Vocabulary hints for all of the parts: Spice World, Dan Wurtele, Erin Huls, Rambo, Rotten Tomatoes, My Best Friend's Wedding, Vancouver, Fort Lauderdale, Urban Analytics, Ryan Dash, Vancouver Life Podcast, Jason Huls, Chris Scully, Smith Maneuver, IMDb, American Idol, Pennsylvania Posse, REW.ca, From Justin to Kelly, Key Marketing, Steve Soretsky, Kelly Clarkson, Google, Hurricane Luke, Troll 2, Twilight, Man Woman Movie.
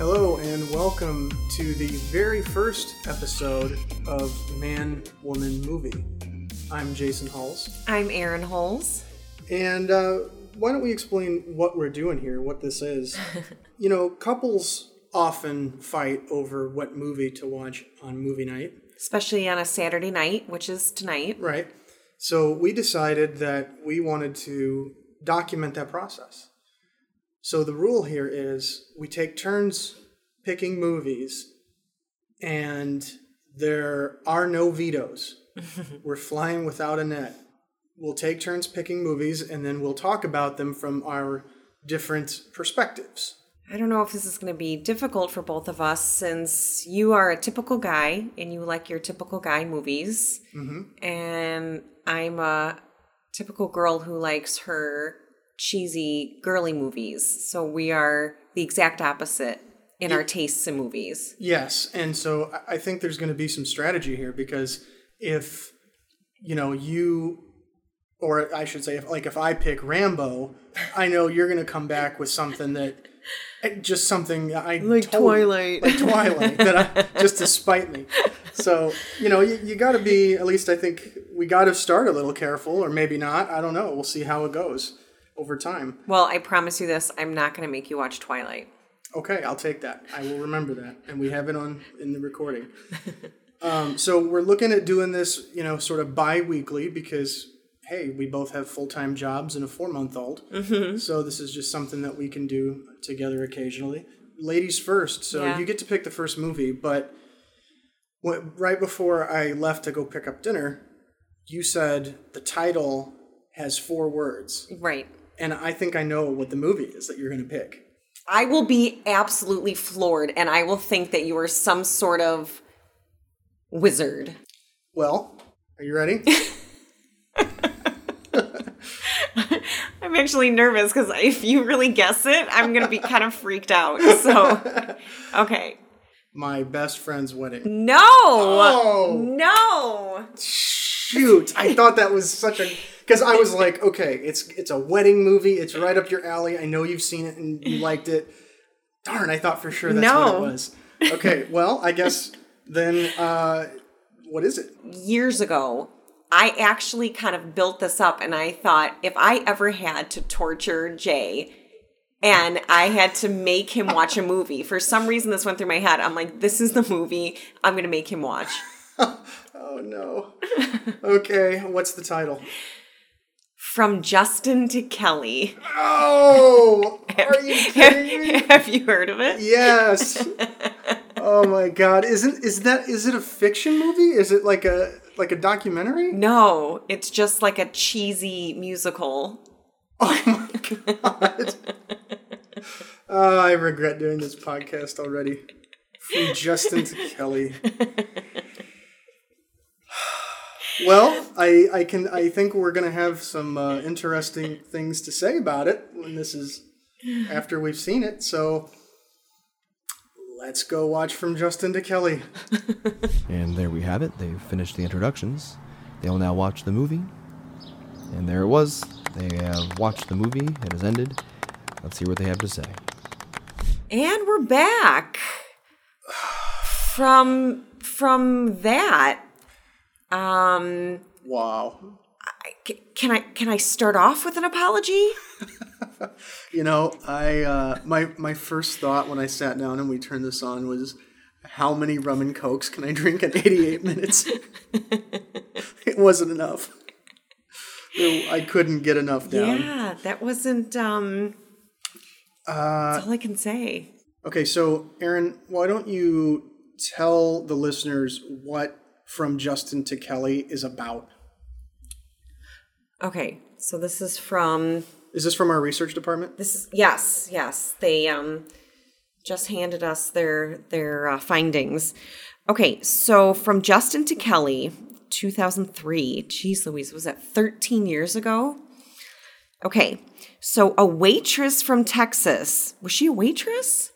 Hello and welcome to the very first episode of Man Woman Movie. I'm Jason Huls. I'm Erin Huls. And why don't we explain what we're doing here, what this is. You know, couples often fight over what movie to watch on movie night. Especially on a Saturday night, which is tonight. Right. So we decided that we wanted to document that process. So the rule here is we take turns picking movies, and there are no vetoes. We're flying without a net. We'll take turns picking movies, and then we'll talk about them from our different perspectives. I don't know if this is going to be difficult for both of us, since you are a typical guy, and you like your typical guy movies, mm-hmm. and I'm a typical girl who likes her cheesy, girly movies. So we are the exact opposite in our tastes in movies. Yes. And so I think there's going to be some strategy here, because if, you know, you, or I should say, if I pick Rambo, I know you're going to come back with something that, just something I like Twilight. Like Twilight, that just to spite me. So, you know, you got to be, at least I think we got to start a little careful, or maybe not. I don't know. We'll see how it goes over time. Well, I promise you this, I'm not going to make you watch Twilight. Okay, I'll take that. I will remember that. And we have it on in the recording. So we're looking at doing this, you know, sort of bi-weekly, because, hey, we both have full-time jobs and a 4-month-old. Mm-hmm. So this is just something that we can do together occasionally. Ladies first. So yeah. You get to pick the first movie. But right before I left to go pick up dinner, you said the title has 4 words. Right. And I think I know what the movie is that you're going to pick. I will be absolutely floored, and I will think that you are some sort of wizard. Well, are you ready? I'm actually nervous, because if you really guess it, I'm going to be kind of freaked out. So, okay. My Best Friend's Wedding. No! Oh. No! Shoot! I thought that was such a... Because I was like, okay, it's a wedding movie. It's right up your alley. I know you've seen it and you liked it. Darn, I thought for sure that's what it was. Okay, well, I guess then what is it? Years ago, I actually kind of built this up, and I thought if I ever had to torture Jay and I had to make him watch a movie, for some reason this went through my head. I'm like, this is the movie I'm going to make him watch. Oh, no. Okay, what's the title? From Justin to Kelly. Oh, are you kidding me? Have you heard of it? Yes. Oh my God! Is it a fiction movie? Is it like a documentary? No, it's just like a cheesy musical. Oh my God! I regret doing this podcast already. From Justin to Kelly. Well, I think we're going to have some interesting things to say about it when this is after we've seen it. So let's go watch From Justin to Kelly. And there we have it. They've finished the introductions. They'll now watch the movie. And there it was. They have watched the movie. It has ended. Let's see what they have to say. And we're back from that. Wow. Can I start off with an apology? You know, I my first thought when I sat down and we turned this on was, how many rum and cokes can I drink in 88 minutes? It wasn't enough. I couldn't get enough down. Yeah, that wasn't that's all I can say. Okay, so Erin, why don't you tell the listeners what From Justin to Kelly is about? Okay, so this is from... Is this from our research department? This is yes. They just handed us their findings. Okay, so From Justin to Kelly, 2003. Jeez Louise, was that 13 years ago? Okay, so a waitress from Texas. Was she a waitress?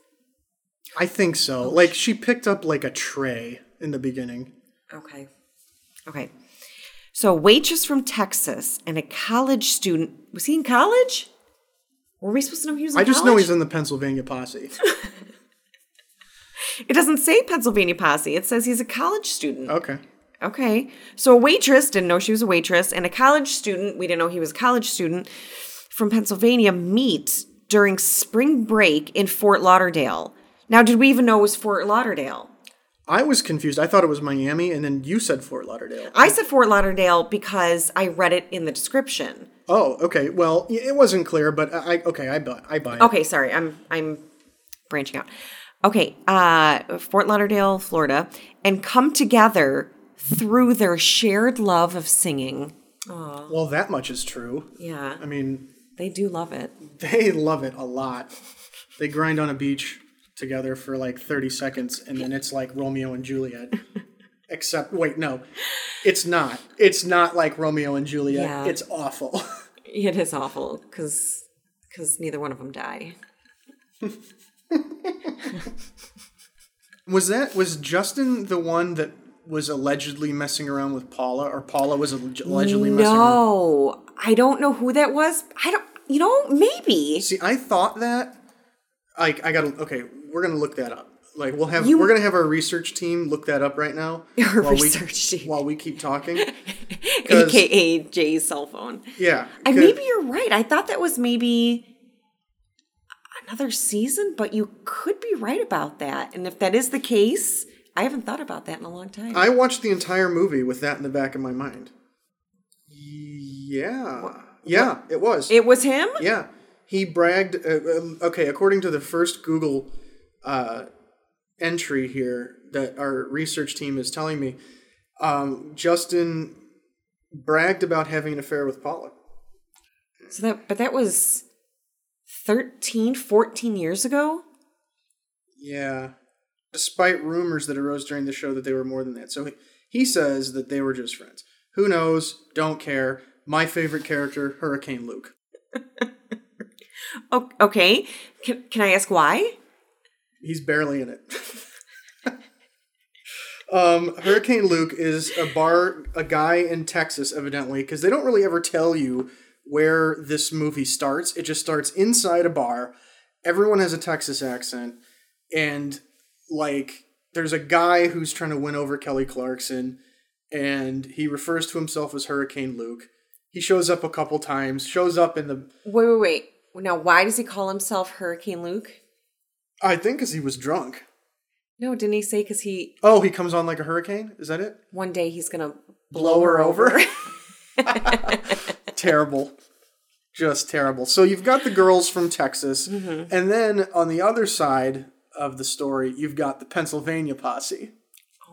I think so. Like, she picked up like a tray in the beginning. Okay. So a waitress from Texas and a college student. Was he in college? Were we supposed to know he was in college? I just know he's in the Pennsylvania Posse. It doesn't say Pennsylvania Posse. It says he's a college student. Okay. Okay. So a waitress, didn't know she was a waitress, and a college student, we didn't know he was a college student, from Pennsylvania meet during spring break in Fort Lauderdale. Now, did we even know it was Fort Lauderdale? I was confused. I thought it was Miami, and then you said Fort Lauderdale. I said Fort Lauderdale because I read it in the description. Oh, okay. Well, it wasn't clear, but I buy it. Okay, sorry. I'm branching out. Okay, Fort Lauderdale, Florida, and come together through their shared love of singing. Aww. Well, that much is true. Yeah. I mean... They do love it. They love it a lot. They grind on a beach together for like 30 seconds, and then it's like Romeo and Juliet. Except, wait, no. It's not. It's not like Romeo and Juliet. Yeah. It's awful. It is awful, because neither one of them die. Was Justin the one that was allegedly messing around with Paula, or Paula was allegedly messing around? No, I don't know who that was. Maybe. See, I thought that, we're going to look that up. Like, we're going to have our research team look that up right now. While we keep talking. AKA Jay's cell phone. Yeah. Maybe you're right. I thought that was maybe another season, but you could be right about that. And if that is the case... I haven't thought about that in a long time. I watched the entire movie with that in the back of my mind. Yeah. What? Yeah, it was. It was him? Yeah. He bragged. According to the first Google entry here that our research team is telling me, Justin bragged about having an affair with Paula. But that was 13, 14 years ago? Yeah. Despite rumors that arose during the show that they were more than that. So he says that they were just friends. Who knows? Don't care. My favorite character, Hurricane Luke. Okay. Can I ask why? He's barely in it. Hurricane Luke is a guy in Texas, evidently, because they don't really ever tell you where this movie starts. It just starts inside a bar. Everyone has a Texas accent. And... like, there's a guy who's trying to win over Kelly Clarkson, and he refers to himself as Hurricane Luke. He shows up a couple times, shows up in the... Wait. Now, why does he call himself Hurricane Luke? I think because he was drunk. No, didn't he say because he... Oh, he comes on like a hurricane? Is that it? One day he's going to blow her over. Terrible. Just terrible. So you've got the girls from Texas, mm-hmm. and then on the other side... of the story, you've got the Pennsylvania Posse.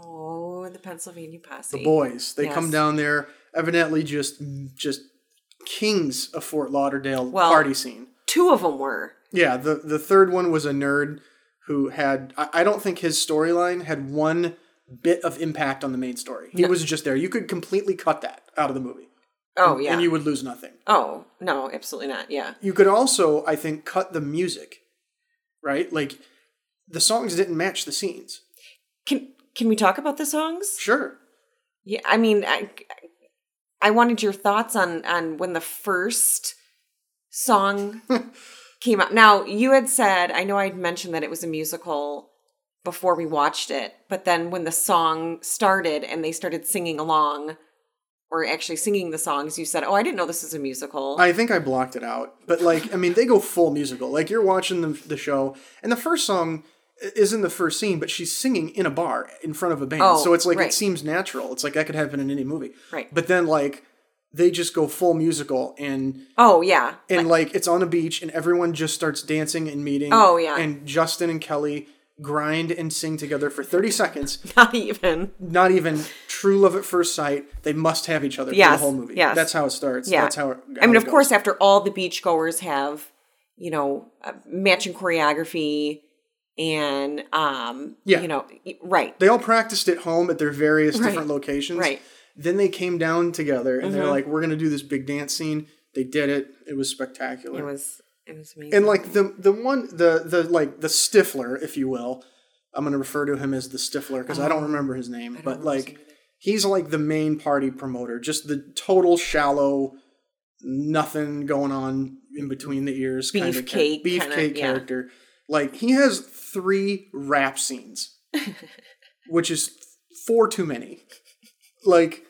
Oh, the Pennsylvania Posse. The boys. They come down there, evidently just kings of Fort Lauderdale party scene. Two of them were. Yeah, the third one was a nerd who had, I don't think his storyline had one bit of impact on the main story. He was just there. You could completely cut that out of the movie. Oh, yeah. And you would lose nothing. Oh, no, absolutely not, yeah. You could also, I think, cut the music, right? Like... the songs didn't match the scenes. Can we talk about the songs? Sure. Yeah, I mean, I wanted your thoughts on when the first song came out. Now, you had said, I know I'd mentioned that it was a musical before we watched it, but then when the song started and they started singing along, or actually singing the songs, you said, oh, I didn't know this was a musical. I think I blocked it out. But, like, I mean, they go full musical. Like, you're watching the show, and the first song... is in the first scene, but she's singing in a bar in front of a band. Oh, so it's like, right. It seems natural. It's like that could happen in any movie. Right. But then like they just go full musical and... oh, yeah. And like it's on a beach and everyone just starts dancing and meeting. Oh, yeah. And Justin and Kelly grind and sing together for 30 seconds. Not even. True love at first sight. They must have each other for the whole movie. Yes. That's how it starts. Yeah. That's how it goes. Of course, after all the beachgoers have, you know, matching choreography... and, you know, right. They all practiced at home at their various different locations. Right. Then they came down together and they're like, we're going to do this big dance scene. They did it. It was spectacular. It was amazing. And like the Stifler, if you will, I'm going to refer to him as the Stifler because I don't remember his name, but like he's like the main party promoter, just the total shallow, nothing going on in between the ears. Beefcake character. Like, he has 3 rap scenes, which is 4 too many. Like,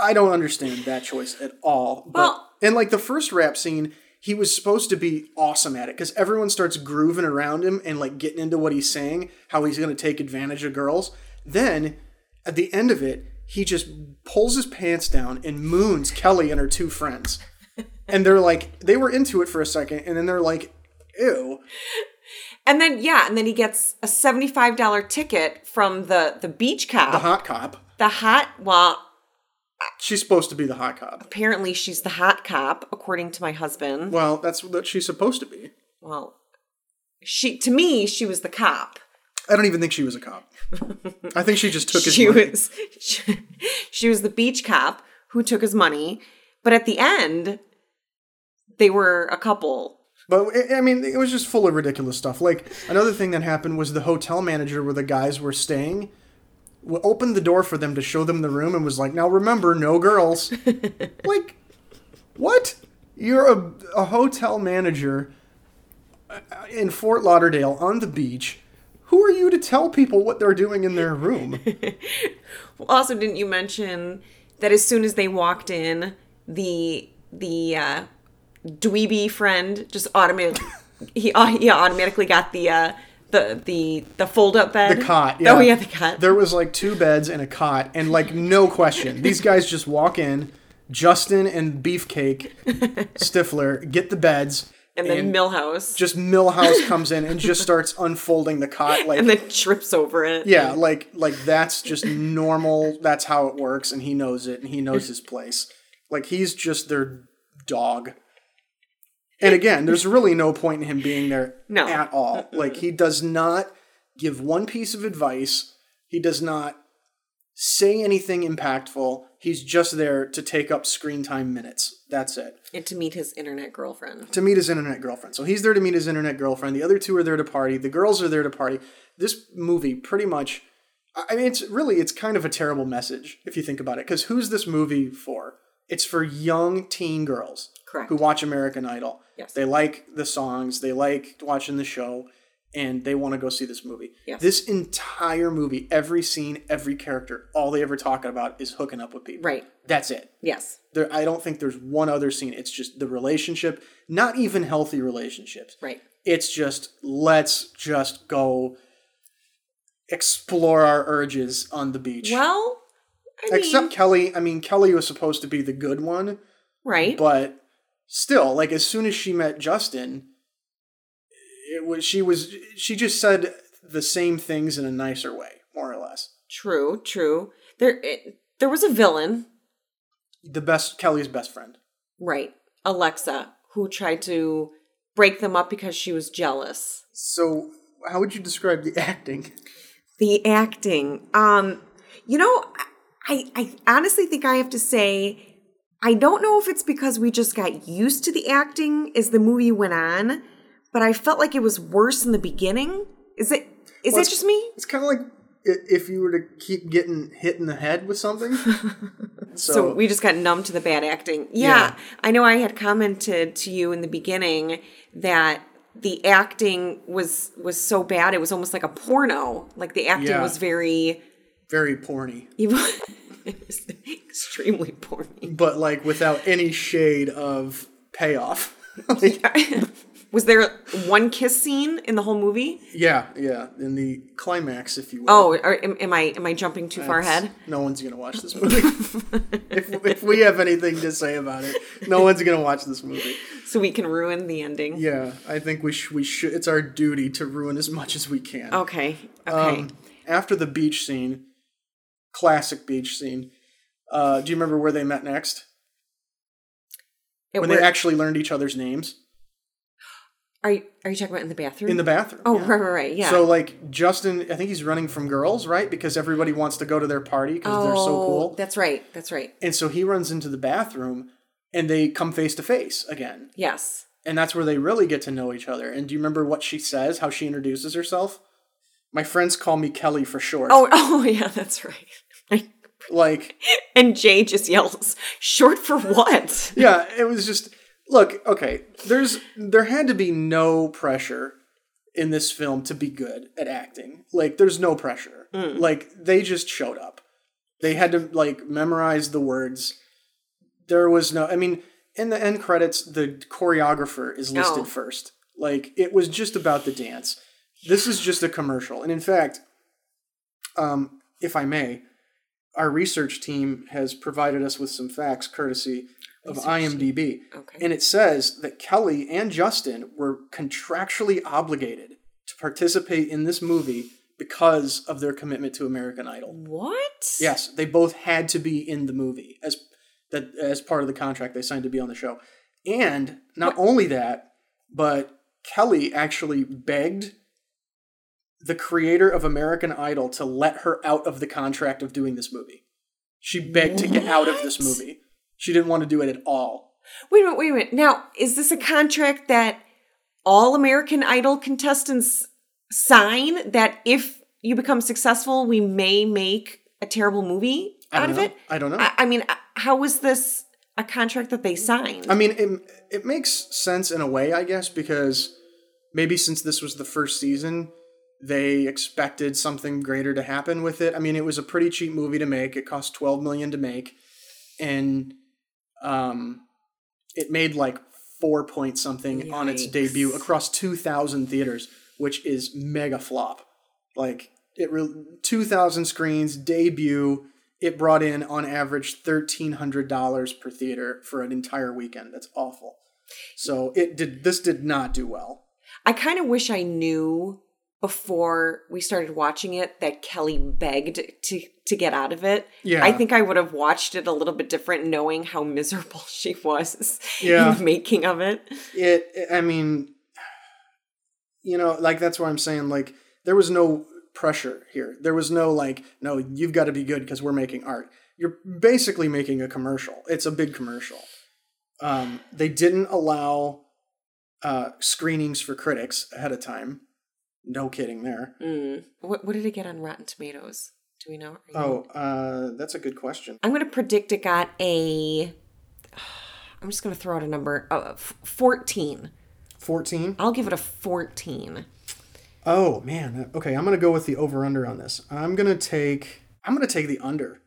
I don't understand that choice at all. But, well, and, like, the first rap scene, he was supposed to be awesome at it because everyone starts grooving around him and, like, getting into what he's saying, how he's going to take advantage of girls. Then, at the end of it, he just pulls his pants down and moons Kelly and her 2 friends. And they're like, they were into it for a second, and then they're like, ew. And then, yeah, and then he gets a $75 ticket from the beach cop. The hot cop. The hot, well. She's supposed to be the hot cop. Apparently she's the hot cop, according to my husband. Well, that's what she's supposed to be. Well, to me, she was the cop. I don't even think she was a cop. I think she just took his money. She was the beach cop who took his money. But at the end, they were a couple. But, I mean, it was just full of ridiculous stuff. Like, another thing that happened was the hotel manager where the guys were staying opened the door for them to show them the room and was like, now remember, no girls. Like, what? You're a hotel manager in Fort Lauderdale on the beach. Who are you to tell people what they're doing in their room? Also, didn't you mention that as soon as they walked in, the dweeby friend just automatically he automatically got the fold-up bed. The cot, yeah. Oh, yeah, the cot. There was, like, 2 beds and a cot, and, like, no question. These guys just walk in, Justin and Beefcake Stifler get the beds. And then Milhouse. Just Milhouse comes in and just starts unfolding the cot. Like, and then trips over it. Yeah, like that's just normal. That's how it works, and he knows it, and he knows his place. Like, he's just their dog. And again, there's really no point in him being there at all. Like, he does not give one piece of advice. He does not say anything impactful. He's just there to take up screen time minutes. That's it. And to meet his internet girlfriend. To meet his internet girlfriend. So he's there to meet his internet girlfriend. The other 2 are there to party. The girls are there to party. This movie pretty much, I mean, it's kind of a terrible message if you think about it. Because who's this movie for? It's for young teen girls. Correct. Who watch American Idol. Yes. They like the songs. They like watching the show. And they want to go see this movie. Yes. This entire movie, every scene, every character, all they ever talk about is hooking up with people. Right. That's it. Yes. I don't think there's one other scene. It's just the relationship, not even healthy relationships. Right. It's just, let's just go explore our urges on the beach. Well, except Kelly. I mean, Kelly was supposed to be the good one. Right. But still, like, as soon as she met Justin... She just said the same things in a nicer way, more or less. True. There was a villain. Kelly's best friend. Right. Alexa, who tried to break them up because she was jealous. So how would you describe the acting? The acting. I honestly think I have to say, I don't know if it's because we just got used to the acting as the movie went on. But I felt like it was worse in the beginning. Is it just me? It's kind of like if you were to keep getting hit in the head with something. So we just got numb to the bad acting. Yeah. I know I had commented to you in the beginning that the acting was so bad. It was almost like a porno. Like the acting was very... very porny. It was extremely porny. But like without any shade of payoff. Like, was there 1 kiss scene in the whole movie? Yeah, in the climax, if you will. Oh, am I jumping too far ahead? No one's gonna watch this movie. if we have anything to say about it, no one's gonna watch this movie. So we can ruin the ending. Yeah, I think we should. It's our duty to ruin as much as we can. Okay. After the beach scene, classic beach scene. Do you remember where they met next? When they actually learned each other's names. Are you talking about in the bathroom? In the bathroom. Oh, yeah. Right, yeah. So, like, Justin, I think he's running from girls, right? Because everybody wants to go to their party because they're so cool. That's right. And so he runs into the bathroom, and they come face to face again. Yes. And that's where they really get to know each other. And do you remember what she says, how she introduces herself? My friends call me Kelly for short. Oh yeah, that's right. Like. And Jay just yells, short for what? Yeah, it was just... Look, okay, there had to be no pressure in this film to be good at acting. Like, there's no pressure. Mm. Like, they just showed up. They had to, like, memorize the words. There was no... I mean, in the end credits, the choreographer is listed first. Like, it was just about the dance. This is just a commercial. And in fact, if I may, our research team has provided us with some facts courtesy of IMDb. Okay. And it says that Kelly and Justin were contractually obligated to participate in this movie because of their commitment to American Idol. What? Yes, they both had to be in the movie as part of the contract they signed to be on the show. And not only that, but Kelly actually begged the creator of American Idol to let her out of the contract of doing this movie. She begged to get out of this movie. She didn't want to do it at all. Wait a minute. Now, is this a contract that all American Idol contestants sign that if you become successful, we may make a terrible movie out of it? I don't know. I mean, how was this a contract that they signed? I mean, it makes sense in a way, I guess, because maybe since this was the first season, they expected something greater to happen with it. I mean, it was a pretty cheap movie to make. It cost $12 million to make. And it made like 4 point something on its debut across 2,000 theaters, which is mega flop. Like, 2,000 screens, debut. It brought in on average $1,300 per theater for an entire weekend. That's awful. So this did not do well. I kind of wish I knew before we started watching it that Kelly begged to get out of it. Yeah. I think I would have watched it a little bit different knowing how miserable she was in the making of it. I mean, you know, like, that's why I'm saying, like, there was no pressure here. There was no, like, no, you've got to be good because we're making art. You're basically making a commercial. It's a big commercial. They didn't allow screenings for critics ahead of time. No kidding there. Mm. What did it get on Rotten Tomatoes? Do we know? That's a good question. I'm going to predict it got I'm just going to throw out a number. 14. 14? I'll give it a 14. Oh, man. Okay, I'm going to go with the over-under on this. I'm going to take the under.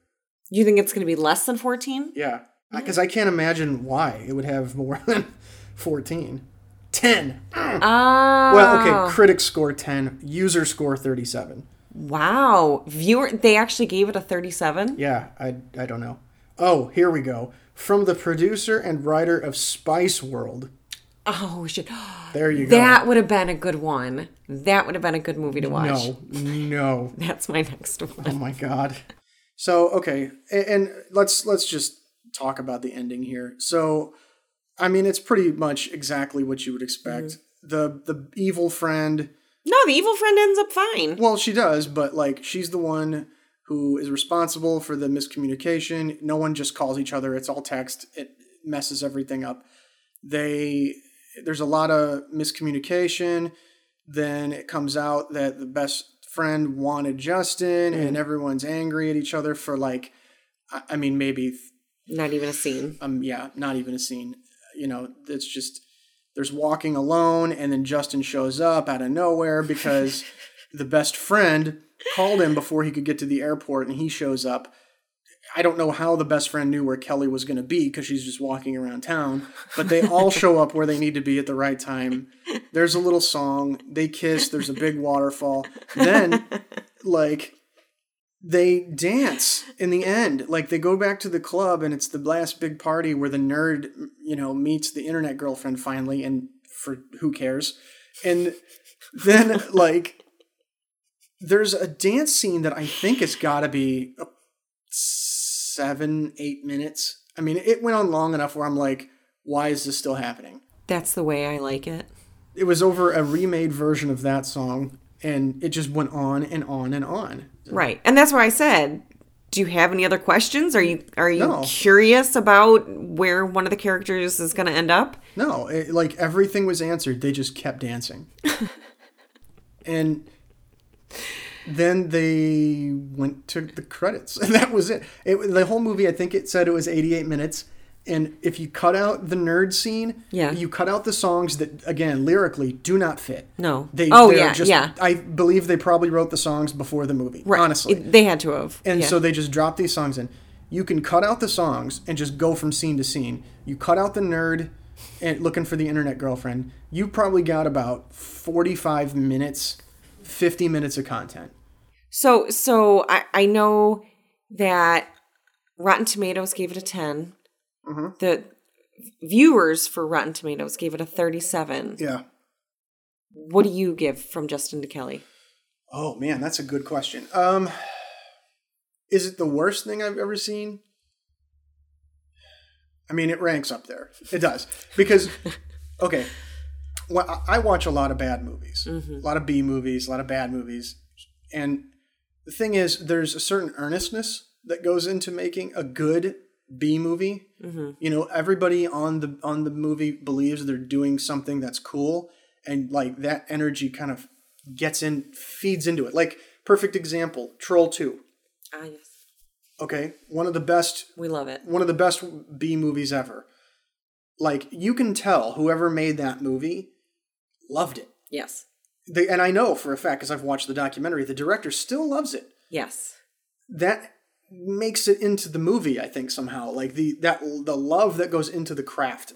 You think it's going to be less than 14? Yeah. Because I can't imagine why it would have more than 14. 10. Oh. Well, okay, critics score 10, user score 37. Wow. They actually gave it a 37? Yeah, I don't know. Oh, here we go. From the producer and writer of Spice World. Oh, shit. There you go. That would have been a good one. That would have been a good movie to watch. No. That's my next one. Oh, my God. So, okay, and let's just talk about the ending here. So... I mean, it's pretty much exactly what you would expect. Mm-hmm. The evil friend... No, the evil friend ends up fine. Well, she does, but, like, she's the one who is responsible for the miscommunication. No one just calls each other. It's all text. It messes everything up. There's a lot of miscommunication. Then it comes out that the best friend wanted Justin, and everyone's angry at each other for, like, I mean, maybe... Not even a scene. Yeah, not even a scene. You know, it's just, there's walking alone, and then Justin shows up out of nowhere because the best friend called him before he could get to the airport, and he shows up. I don't know how the best friend knew where Kelly was going to be because she's just walking around town, but they all show up where they need to be at the right time. There's a little song. They kiss. There's a big waterfall. Then, like... They dance in the end. Like, they go back to the club, and it's the last big party where the nerd, you know, meets the internet girlfriend finally, and for who cares. And then, like, there's a dance scene that I think has got to be 7-8 minutes. I mean, it went on long enough where I'm like, why is this still happening? That's the way I like it. It was over a remade version of that song, and it just went on and on and on. Right. And that's why I said, do you have any other questions? Are you curious about where one of the characters is going to end up? No. Like, everything was answered. They just kept dancing. And then they went to the credits. And that was it. The whole movie, I think it said it was 88 minutes. And if you cut out the nerd scene, you cut out the songs that, again, lyrically do not fit. No. They I believe they probably wrote the songs before the movie, right. Honestly. They had to have. And so they just dropped these songs in. You can cut out the songs and just go from scene to scene. You cut out the nerd and looking for the internet girlfriend. You probably got about 45 minutes, 50 minutes of content. So I know that Rotten Tomatoes gave it a 10. Mm-hmm. The viewers for Rotten Tomatoes gave it a 37. Yeah. What do you give From Justin to Kelly? Oh, man, that's a good question. Is it the worst thing I've ever seen? I mean, it ranks up there. It does. Because, okay, well, I watch a lot of bad movies. Mm-hmm. A lot of B movies, a lot of bad movies. And the thing is, there's a certain earnestness that goes into making a good B movie. Mm-hmm. You know, everybody on the movie believes they're doing something that's cool, and like that energy kind of gets in, feeds into it. Like, perfect example, Troll 2. Ah, yes. Okay, one of the best. We love it. One of the best B movies ever. Like, you can tell whoever made that movie loved it. Yes. And I know for a fact, because I've watched the documentary, the director still loves it. Yes. That makes it into the movie, I think, somehow. Like, the love that goes into the craft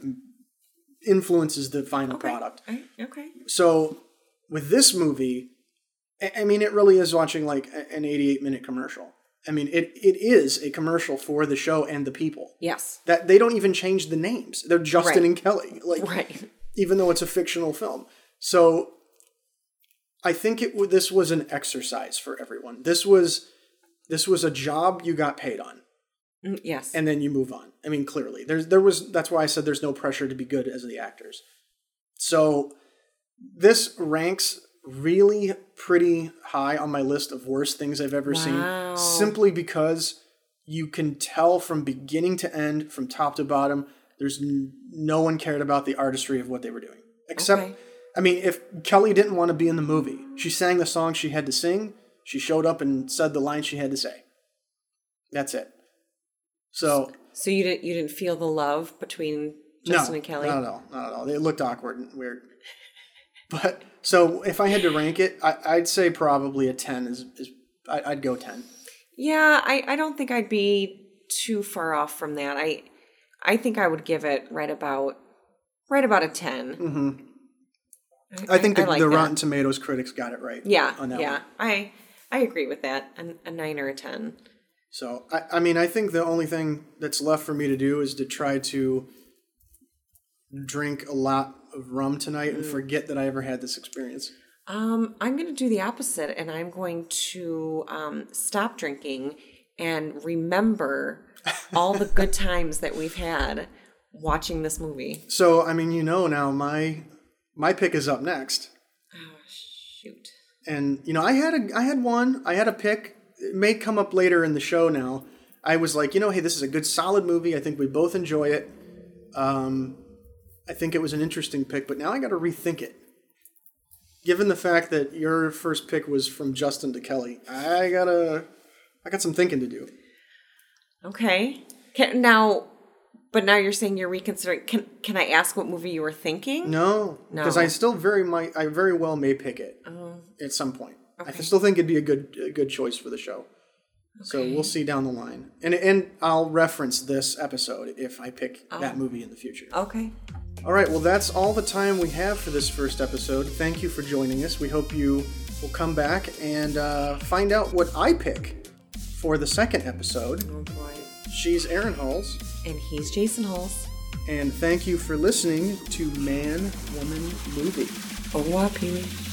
influences the final product. Okay. So, with this movie, I mean, it really is watching, like, an 88-minute commercial. I mean, it is a commercial for the show and the people. Yes. That they don't even change the names. They're Justin and Kelly. Like, even though it's a fictional film. So, I think this was an exercise for everyone. This was a job you got paid on. Yes. And then you move on. I mean, clearly. That's why I said there's no pressure to be good as the actors. So this ranks really pretty high on my list of worst things I've ever seen, simply because you can tell from beginning to end, from top to bottom, there's no one cared about the artistry of what they were doing. Except, I mean, if Kelly didn't want to be in the movie, she sang the song she had to sing. She showed up and said the line she had to say. That's it. So you didn't feel the love between Justin and Kelly? No, not at all. It looked awkward and weird. But so if I had to rank it, I'd say probably a 10 is I'd go 10. Yeah, I don't think I'd be too far off from that. I think I would give it right about a 10. Mm-hmm. I think the Rotten Tomatoes critics got it right. Yeah, on that one. I agree with that. A 9 or a 10. So, I mean, I think the only thing that's left for me to do is to try to drink a lot of rum tonight and forget that I ever had this experience. I'm going to do the opposite, and I'm going to stop drinking and remember all the good times that we've had watching this movie. So, I mean, you know now my pick is up next. Oh, shoot. And, you know, I had a pick. It may come up later in the show now. I was like, you know, hey, this is a good, solid movie. I think we both enjoy it. I think it was an interesting pick, but now I got to rethink it. Given the fact that your first pick was From Justin to Kelly, I got some thinking to do. Okay. But now you're saying you're reconsidering. Can I ask what movie you were thinking? No. Because I still I very well may pick it at some point. Okay. I still think it'd be a good choice for the show. Okay. So we'll see down the line, and I'll reference this episode if I pick that movie in the future. Okay. All right. Well, that's all the time we have for this first episode. Thank you for joining us. We hope you will come back and find out what I pick for the second episode. Oh boy. She's Erin Huls. And he's Jason Huls. And thank you for listening to Man Woman Movie. Au revoir, Pee-wee.